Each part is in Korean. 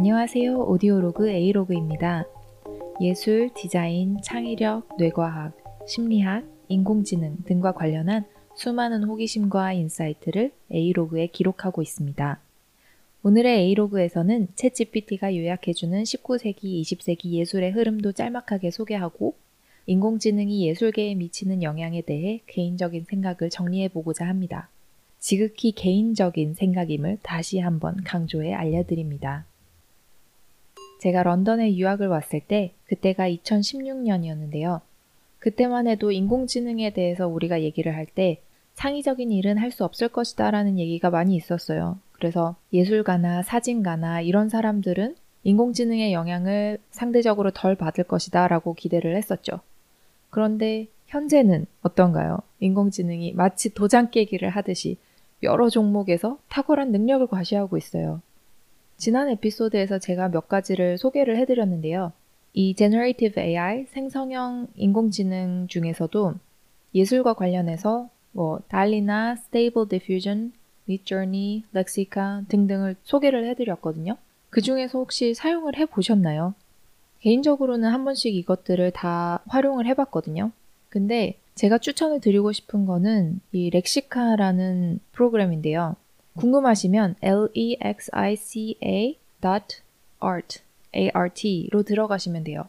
안녕하세요. 오디오로그 A로그입니다. 예술, 디자인, 창의력, 뇌과학, 심리학, 인공지능 등과 관련한 수많은 호기심과 인사이트를 A로그에 기록하고 있습니다. 오늘의 A로그에서는 챗GPT가 요약해주는 19세기, 20세기 예술의 흐름도 짤막하게 소개하고 인공지능이 예술계에 미치는 영향에 대해 개인적인 생각을 정리해보고자 합니다. 지극히 개인적인 생각임을 다시 한번 강조해 알려드립니다. 제가 런던에 유학을 왔을 때 그때가 2016년이었는데요. 그때만 해도 인공지능에 대해서 우리가 얘기를 할 때 창의적인 일은 할 수 없을 것이다 라는 얘기가 많이 있었어요. 그래서 예술가나 사진가나 이런 사람들은 인공지능의 영향을 상대적으로 덜 받을 것이다 라고 기대를 했었죠. 그런데 현재는 어떤가요? 인공지능이 마치 도장 깨기를 하듯이 여러 종목에서 탁월한 능력을 과시하고 있어요. 지난 에피소드에서 제가 몇 가지를 소개를 해드렸는데요. 이 Generative AI, 생성형 인공지능 중에서도 예술과 관련해서 DALL-E나 Stable Diffusion, Midjourney, Lexica 등등을 소개를 해드렸거든요. 그 중에서 혹시 사용을 해보셨나요? 개인적으로는 한 번씩 이것들을 다 활용을 해봤거든요. 근데 제가 추천을 드리고 싶은 거는 이 렉시카라는 프로그램인데요. 궁금하시면 lexica.art로 들어가시면 돼요.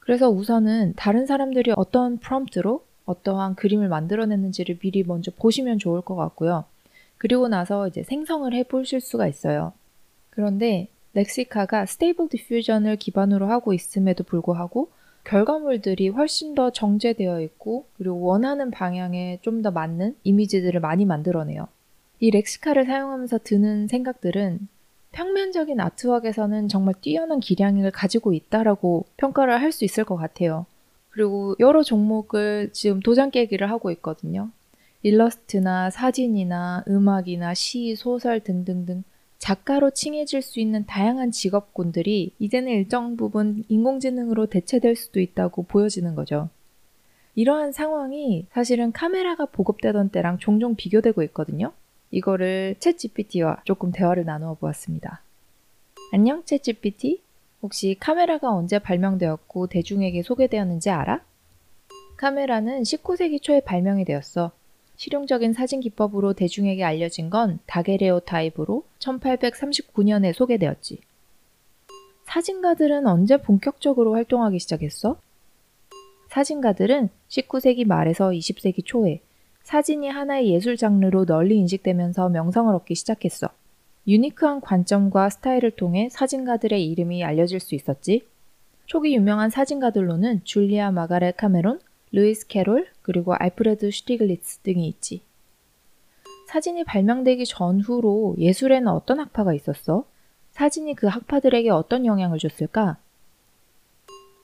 그래서 우선은 다른 사람들이 어떤 프롬프트로 어떠한 그림을 만들어냈는지를 미리 먼저 보시면 좋을 것 같고요. 그리고 나서 이제 생성을 해보실 수가 있어요. 그런데 렉시카가 스테이블 디퓨전을 기반으로 하고 있음에도 불구하고 결과물들이 훨씬 더 정제되어 있고 그리고 원하는 방향에 좀 더 맞는 이미지들을 많이 만들어내요. 이 렉시카를 사용하면서 드는 생각들은 평면적인 아트웍에서는 정말 뛰어난 기량을 가지고 있다라고 평가를 할 수 있을 것 같아요. 그리고 여러 종목을 지금 도장 깨기를 하고 있거든요. 일러스트나 사진이나 음악이나 시, 소설 등등등 작가로 칭해질 수 있는 다양한 직업군들이 이제는 일정 부분 인공지능으로 대체될 수도 있다고 보여지는 거죠. 이러한 상황이 사실은 카메라가 보급되던 때랑 종종 비교되고 있거든요. 이거를 챗GPT와 조금 대화를 나누어 보았습니다. 안녕 챗GPT? 혹시 카메라가 언제 발명되었고 대중에게 소개되었는지 알아? 카메라는 19세기 초에 발명이 되었어. 실용적인 사진 기법으로 대중에게 알려진 건 다게레오타입으로 1839년에 소개되었지. 사진가들은 언제 본격적으로 활동하기 시작했어? 사진가들은 19세기 말에서 20세기 초에 사진이 하나의 예술 장르로 널리 인식되면서 명성을 얻기 시작했어. 유니크한 관점과 스타일을 통해 사진가들의 이름이 알려질 수 있었지. 초기 유명한 사진가들로는 줄리아 마가렛 카메론, 루이스 캐롤, 그리고 알프레드 슈티글리츠 등이 있지. 사진이 발명되기 전후로 예술에는 어떤 학파가 있었어? 사진이 그 학파들에게 어떤 영향을 줬을까?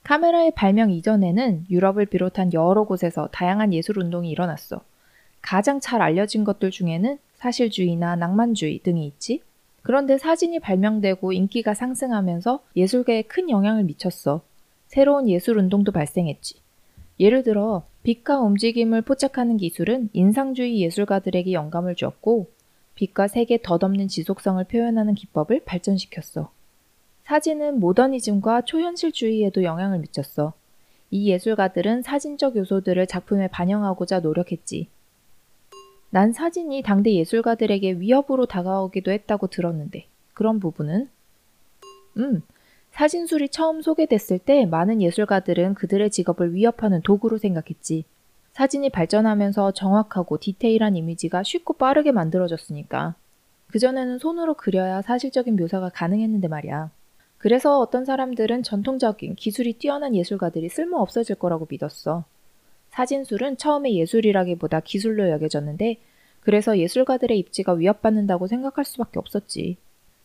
카메라의 발명 이전에는 유럽을 비롯한 여러 곳에서 다양한 예술 운동이 일어났어. 가장 잘 알려진 것들 중에는 사실주의나 낭만주의 등이 있지. 그런데 사진이 발명되고 인기가 상승하면서 예술계에 큰 영향을 미쳤어. 새로운 예술 운동도 발생했지. 예를 들어 빛과 움직임을 포착하는 기술은 인상주의 예술가들에게 영감을 주었고 빛과 색의 덧없는 지속성을 표현하는 기법을 발전시켰어. 사진은 모더니즘과 초현실주의에도 영향을 미쳤어. 이 예술가들은 사진적 요소들을 작품에 반영하고자 노력했지. 난 사진이 당대 예술가들에게 위협으로 다가오기도 했다고 들었는데 그런 부분은? 사진술이 처음 소개됐을 때 많은 예술가들은 그들의 직업을 위협하는 도구로 생각했지. 사진이 발전하면서 정확하고 디테일한 이미지가 쉽고 빠르게 만들어졌으니까. 그전에는 손으로 그려야 사실적인 묘사가 가능했는데 말이야. 그래서 어떤 사람들은 전통적인 기술이 뛰어난 예술가들이 쓸모없어질 거라고 믿었어. 사진술은 처음에 예술이라기보다 기술로 여겨졌는데 그래서 예술가들의 입지가 위협받는다고 생각할 수밖에 없었지.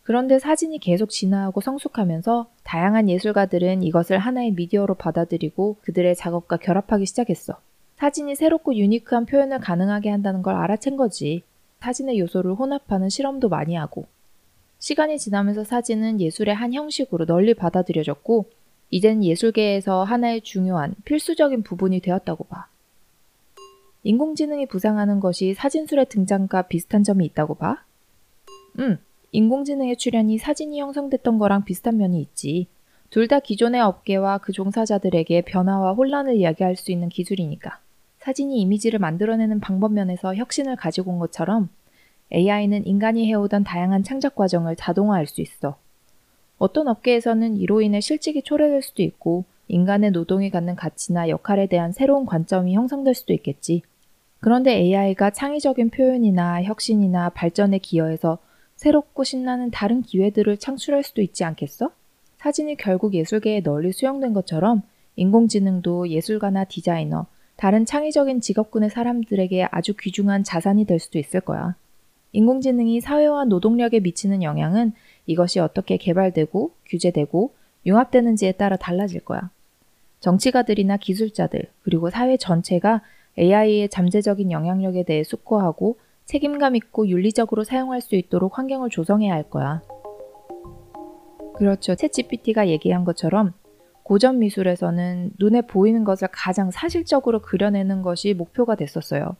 그런데 사진이 계속 진화하고 성숙하면서 다양한 예술가들은 이것을 하나의 미디어로 받아들이고 그들의 작업과 결합하기 시작했어. 사진이 새롭고 유니크한 표현을 가능하게 한다는 걸 알아챈 거지. 사진의 요소를 혼합하는 실험도 많이 하고. 시간이 지나면서 사진은 예술의 한 형식으로 널리 받아들여졌고 이젠 예술계에서 하나의 중요한 필수적인 부분이 되었다고 봐. 인공지능이 부상하는 것이 사진술의 등장과 비슷한 점이 있다고 봐? 인공지능의 출현이 사진이 형성됐던 거랑 비슷한 면이 있지. 둘 다 기존의 업계와 그 종사자들에게 변화와 혼란을 이야기할 수 있는 기술이니까. 사진이 이미지를 만들어내는 방법 면에서 혁신을 가지고 온 것처럼 AI는 인간이 해오던 다양한 창작 과정을 자동화할 수 있어. 어떤 업계에서는 이로 인해 실직이 초래될 수도 있고 인간의 노동이 갖는 가치나 역할에 대한 새로운 관점이 형성될 수도 있겠지. 그런데 AI가 창의적인 표현이나 혁신이나 발전에 기여해서 새롭고 신나는 다른 기회들을 창출할 수도 있지 않겠어? 사진이 결국 예술계에 널리 수용된 것처럼 인공지능도 예술가나 디자이너, 다른 창의적인 직업군의 사람들에게 아주 귀중한 자산이 될 수도 있을 거야. 인공지능이 사회와 노동력에 미치는 영향은 이것이 어떻게 개발되고 규제되고 융합되는지에 따라 달라질 거야. 정치가들이나 기술자들, 그리고 사회 전체가 AI의 잠재적인 영향력에 대해 숙고하고 책임감 있고 윤리적으로 사용할 수 있도록 환경을 조성해야 할 거야. 그렇죠. 챗GPT가 얘기한 것처럼 고전 미술에서는 눈에 보이는 것을 가장 사실적으로 그려내는 것이 목표가 됐었어요.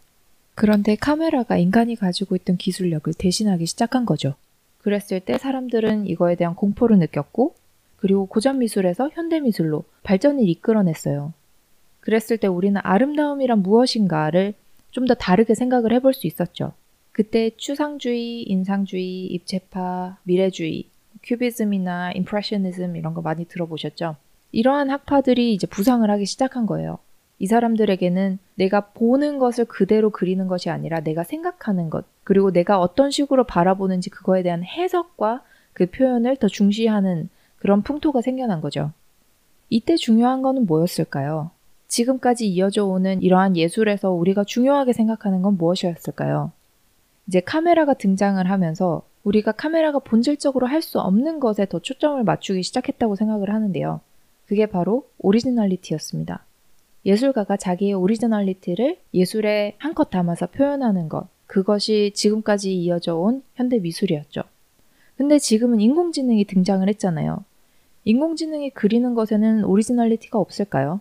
그런데 카메라가 인간이 가지고 있던 기술력을 대신하기 시작한 거죠. 그랬을 때 사람들은 이거에 대한 공포를 느꼈고, 그리고 고전 미술에서 현대 미술로 발전을 이끌어냈어요. 그랬을 때 우리는 아름다움이란 무엇인가를 좀 더 다르게 생각을 해볼 수 있었죠. 그때 추상주의, 인상주의, 입체파, 미래주의, 큐비즘이나 임프레셔니즘 이런 거 많이 들어보셨죠? 이러한 학파들이 이제 부상을 하기 시작한 거예요. 이 사람들에게는 내가 보는 것을 그대로 그리는 것이 아니라 내가 생각하는 것, 그리고 내가 어떤 식으로 바라보는지 그거에 대한 해석과 그 표현을 더 중시하는 그런 풍토가 생겨난 거죠. 이때 중요한 거는 뭐였을까요? 지금까지 이어져 오는 이러한 예술에서 우리가 중요하게 생각하는 건 무엇이었을까요? 이제 카메라가 등장을 하면서 우리가 카메라가 본질적으로 할 수 없는 것에 더 초점을 맞추기 시작했다고 생각을 하는데요. 그게 바로 오리지널리티였습니다. 예술가가 자기의 오리지널리티를 예술에 한껏 담아서 표현하는 것, 그것이 지금까지 이어져 온 현대 미술이었죠. 근데 지금은 인공지능이 등장을 했잖아요. 인공지능이 그리는 것에는 오리지널리티가 없을까요?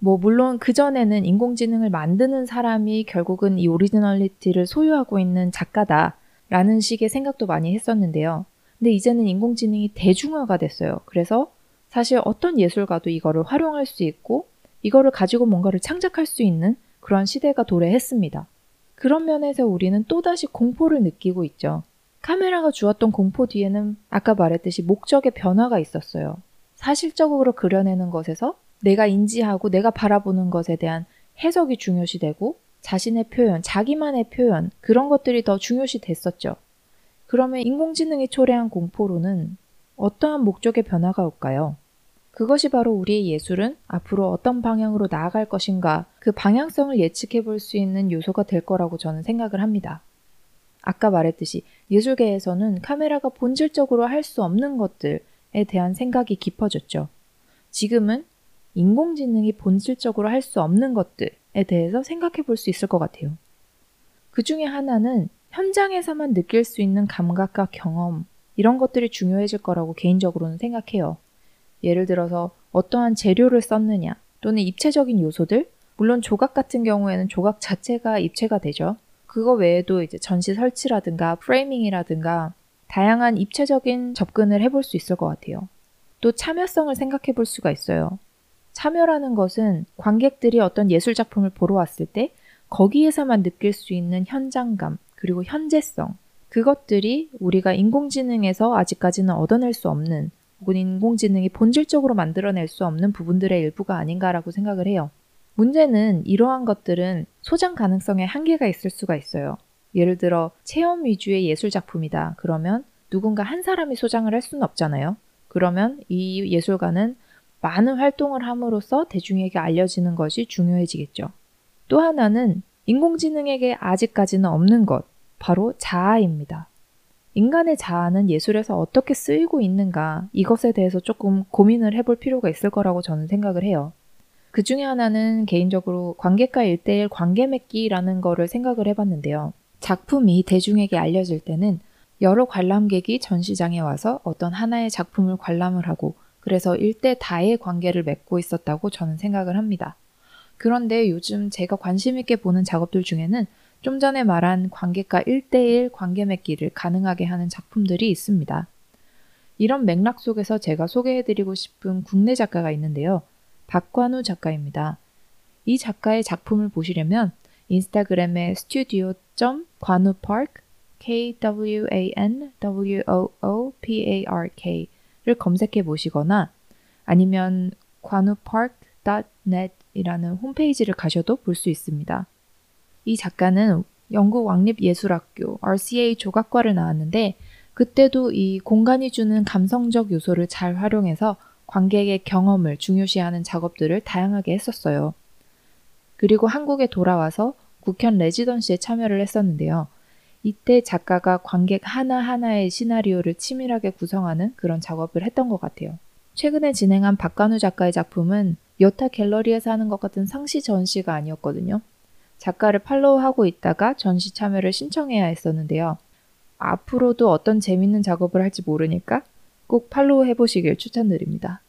뭐 물론 그전에는 인공지능을 만드는 사람이 결국은 이 오리지널리티를 소유하고 있는 작가다라는 식의 생각도 많이 했었는데요. 근데 이제는 인공지능이 대중화가 됐어요. 그래서 사실 어떤 예술가도 이거를 활용할 수 있고 이거를 가지고 뭔가를 창작할 수 있는 그런 시대가 도래했습니다. 그런 면에서 우리는 또다시 공포를 느끼고 있죠. 카메라가 주었던 공포 뒤에는 아까 말했듯이 목적의 변화가 있었어요. 사실적으로 그려내는 것에서 내가 인지하고 내가 바라보는 것에 대한 해석이 중요시되고 자신의 표현, 자기만의 표현 그런 것들이 더 중요시됐었죠. 그러면 인공지능이 초래한 공포로는 어떠한 목적의 변화가 올까요? 그것이 바로 우리의 예술은 앞으로 어떤 방향으로 나아갈 것인가 그 방향성을 예측해 볼 수 있는 요소가 될 거라고 저는 생각을 합니다. 아까 말했듯이 예술계에서는 카메라가 본질적으로 할 수 없는 것들에 대한 생각이 깊어졌죠. 지금은 인공지능이 본질적으로 할 수 없는 것들에 대해서 생각해 볼 수 있을 것 같아요. 그 중에 하나는 현장에서만 느낄 수 있는 감각과 경험, 이런 것들이 중요해질 거라고 개인적으로는 생각해요. 예를 들어서 어떠한 재료를 썼느냐, 또는 입체적인 요소들, 물론 조각 같은 경우에는 조각 자체가 입체가 되죠. 그거 외에도 이제 전시 설치라든가 프레이밍이라든가 다양한 입체적인 접근을 해볼 수 있을 것 같아요. 또 참여성을 생각해 볼 수가 있어요. 참여라는 것은 관객들이 어떤 예술 작품을 보러 왔을 때 거기에서만 느낄 수 있는 현장감, 그리고 현재성, 그것들이 우리가 인공지능에서 아직까지는 얻어낼 수 없는 혹은 인공지능이 본질적으로 만들어낼 수 없는 부분들의 일부가 아닌가라고 생각을 해요. 문제는 이러한 것들은 소장 가능성에 한계가 있을 수가 있어요. 예를 들어 체험 위주의 예술 작품이다. 그러면 누군가 한 사람이 소장을 할 수는 없잖아요. 그러면 이 예술가는 많은 활동을 함으로써 대중에게 알려지는 것이 중요해지겠죠. 또 하나는 인공지능에게 아직까지는 없는 것, 바로 자아입니다. 인간의 자아는 예술에서 어떻게 쓰이고 있는가, 이것에 대해서 조금 고민을 해볼 필요가 있을 거라고 저는 생각을 해요. 그 중에 하나는 개인적으로 관객과 1:1 관계 맺기라는 거를 생각을 해봤는데요. 작품이 대중에게 알려질 때는 여러 관람객이 전시장에 와서 어떤 하나의 작품을 관람을 하고 그래서 1:다의 관계를 맺고 있었다고 저는 생각을 합니다. 그런데 요즘 제가 관심 있게 보는 작업들 중에는 좀 전에 말한 관객과 1대1 관계 맺기를 가능하게 하는 작품들이 있습니다. 이런 맥락 속에서 제가 소개해드리고 싶은 국내 작가가 있는데요. 박관우 작가입니다. 이 작가의 작품을 보시려면 인스타그램에 studio.관우park KWANWOOPARK를 검색해 보시거나 아니면 관우park.net 이라는 홈페이지를 가셔도 볼 수 있습니다. 이 작가는 영국 왕립예술학교 RCA 조각과를 나왔는데 그때도 이 공간이 주는 감성적 요소를 잘 활용해서 관객의 경험을 중요시하는 작업들을 다양하게 했었어요. 그리고 한국에 돌아와서 국현 레지던시에 참여를 했었는데요. 이때 작가가 관객 하나하나의 시나리오를 치밀하게 구성하는 그런 작업을 했던 것 같아요. 최근에 진행한 박관우 작가의 작품은 여타 갤러리에서 하는 것 같은 상시 전시가 아니었거든요. 작가를 팔로우하고 있다가 전시 참여를 신청해야 했었는데요. 앞으로도 어떤 재밌는 작업을 할지 모르니까 꼭 팔로우해보시길 추천드립니다.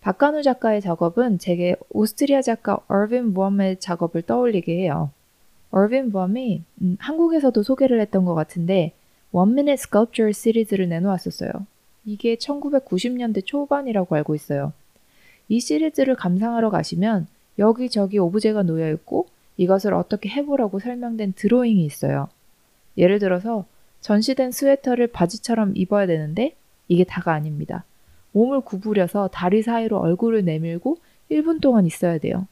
박관우 작가의 작업은 제게 오스트리아 작가 얼빈 범의 작업을 떠올리게 해요. 얼빈 범이 한국에서도 소개를 했던 것 같은데 One Minute Sculpture 시리즈를 내놓았었어요. 이게 1990년대 초반이라고 알고 있어요. 이 시리즈를 감상하러 가시면 여기저기 오브제가 놓여있고 이것을 어떻게 해보라고 설명된 드로잉이 있어요. 예를 들어서 전시된 스웨터를 바지처럼 입어야 되는데 이게 다가 아닙니다. 몸을 구부려서 다리 사이로 얼굴을 내밀고 1분 동안 있어야 돼요.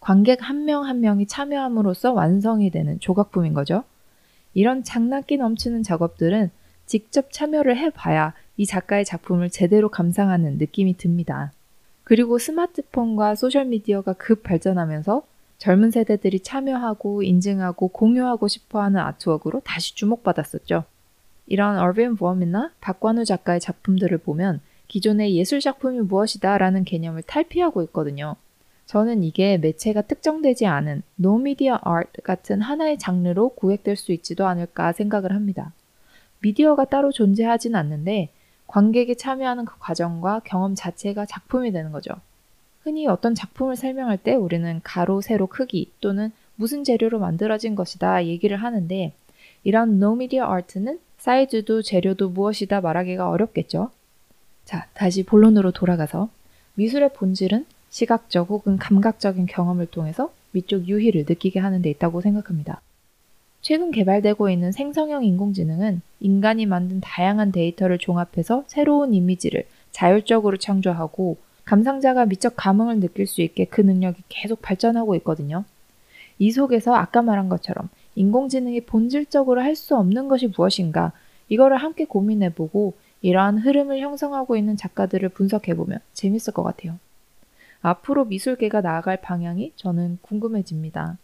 관객 한 명 한 명이 참여함으로써 완성이 되는 조각품인 거죠. 이런 장난기 넘치는 작업들은 직접 참여를 해봐야 이 작가의 작품을 제대로 감상하는 느낌이 듭니다. 그리고 스마트폰과 소셜미디어가 급 발전하면서 젊은 세대들이 참여하고 인증하고 공유하고 싶어하는 아트웍으로 다시 주목받았었죠. 이런 얼빈 범이나 박관우 작가의 작품들을 보면 기존의 예술 작품이 무엇이다라는 개념을 탈피하고 있거든요. 저는 이게 매체가 특정되지 않은 노미디어 아트 같은 하나의 장르로 구획될 수 있지도 않을까 생각을 합니다. 미디어가 따로 존재하진 않는데 관객이 참여하는 그 과정과 경험 자체가 작품이 되는 거죠. 흔히 어떤 작품을 설명할 때 우리는 가로, 세로, 크기 또는 무슨 재료로 만들어진 것이다 얘기를 하는데 이런 노미디어 아트는 사이즈도 재료도 무엇이다 말하기가 어렵겠죠. 자, 다시 본론으로 돌아가서 미술의 본질은 시각적 혹은 감각적인 경험을 통해서 미쪽 유희를 느끼게 하는 데 있다고 생각합니다. 최근 개발되고 있는 생성형 인공지능은 인간이 만든 다양한 데이터를 종합해서 새로운 이미지를 자율적으로 창조하고 감상자가 미적 감흥을 느낄 수 있게 그 능력이 계속 발전하고 있거든요. 이 속에서 아까 말한 것처럼 인공지능이 본질적으로 할 수 없는 것이 무엇인가 이거를 함께 고민해보고 이러한 흐름을 형성하고 있는 작가들을 분석해보면 재밌을 것 같아요. 앞으로 미술계가 나아갈 방향이 저는 궁금해집니다.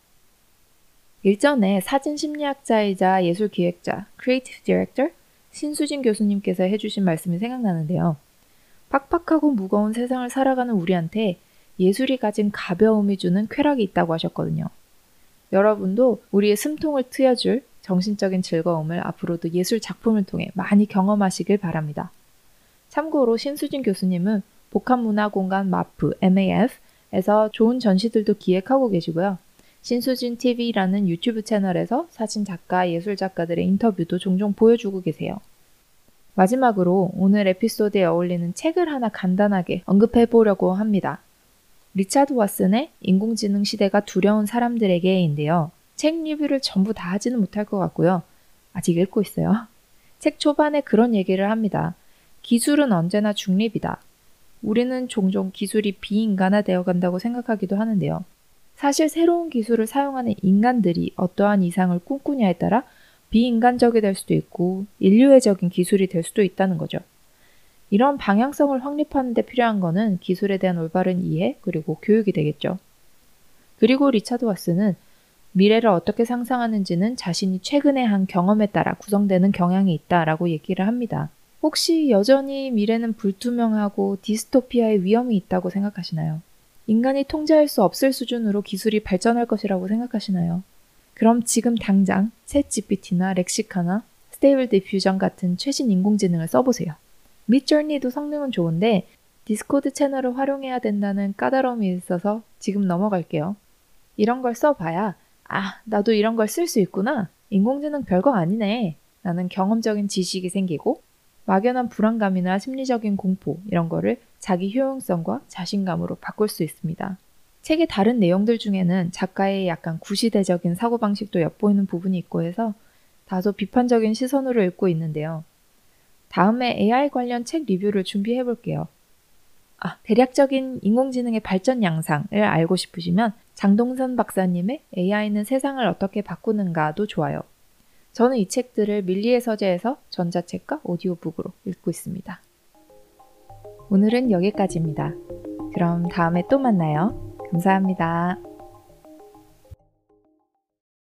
일전에 사진 심리학자이자 예술 기획자, 크리에이티브 디렉터 신수진 교수님께서 해주신 말씀이 생각나는데요. 팍팍하고 무거운 세상을 살아가는 우리한테 예술이 가진 가벼움이 주는 쾌락이 있다고 하셨거든요. 여러분도 우리의 숨통을 트여줄 정신적인 즐거움을 앞으로도 예술 작품을 통해 많이 경험하시길 바랍니다. 참고로 신수진 교수님은 복합문화공간 MAF, MAF에서 좋은 전시들도 기획하고 계시고요. 신수진 TV라는 유튜브 채널에서 사진작가, 예술작가들의 인터뷰도 종종 보여주고 계세요. 마지막으로 오늘 에피소드에 어울리는 책을 하나 간단하게 언급해보려고 합니다. 리차드 왓슨의 인공지능 시대가 두려운 사람들에게인데요. 책 리뷰를 전부 다 하지는 못할 것 같고요. 아직 읽고 있어요. 책 초반에 그런 얘기를 합니다. 기술은 언제나 중립이다. 우리는 종종 기술이 비인간화되어 간다고 생각하기도 하는데요. 사실 새로운 기술을 사용하는 인간들이 어떠한 이상을 꿈꾸냐에 따라 비인간적이 될 수도 있고 인류애적인 기술이 될 수도 있다는 거죠. 이런 방향성을 확립하는 데 필요한 거는 기술에 대한 올바른 이해 그리고 교육이 되겠죠. 그리고 리차드 왓슨은 미래를 어떻게 상상하는지는 자신이 최근에 한 경험에 따라 구성되는 경향이 있다라고 얘기를 합니다. 혹시 여전히 미래는 불투명하고 디스토피아의 위험이 있다고 생각하시나요? 인간이 통제할 수 없을 수준으로 기술이 발전할 것이라고 생각하시나요? 그럼 지금 당장 챗GPT나 렉시카나 Stable Diffusion 같은 최신 인공지능을 써보세요. Midjourney도 성능은 좋은데 디스코드 채널을 활용해야 된다는 까다로움이 있어서 지금 넘어갈게요. 이런 걸 써봐야 아, 나도 이런 걸 쓸 수 있구나. 인공지능 별거 아니네. 라는 경험적인 지식이 생기고 막연한 불안감이나 심리적인 공포 이런 거를 자기 효용성과 자신감으로 바꿀 수 있습니다. 책의 다른 내용들 중에는 작가의 약간 구시대적인 사고방식도 엿보이는 부분이 있고 해서 다소 비판적인 시선으로 읽고 있는데요. 다음에 AI 관련 책 리뷰를 준비해 볼게요. 아, 대략적인 인공지능의 발전 양상을 알고 싶으시면 장동선 박사님의 AI는 세상을 어떻게 바꾸는가도 좋아요. 저는 이 책들을 밀리의 서재에서 전자책과 오디오북으로 읽고 있습니다. 오늘은 여기까지입니다. 그럼 다음에 또 만나요. 감사합니다.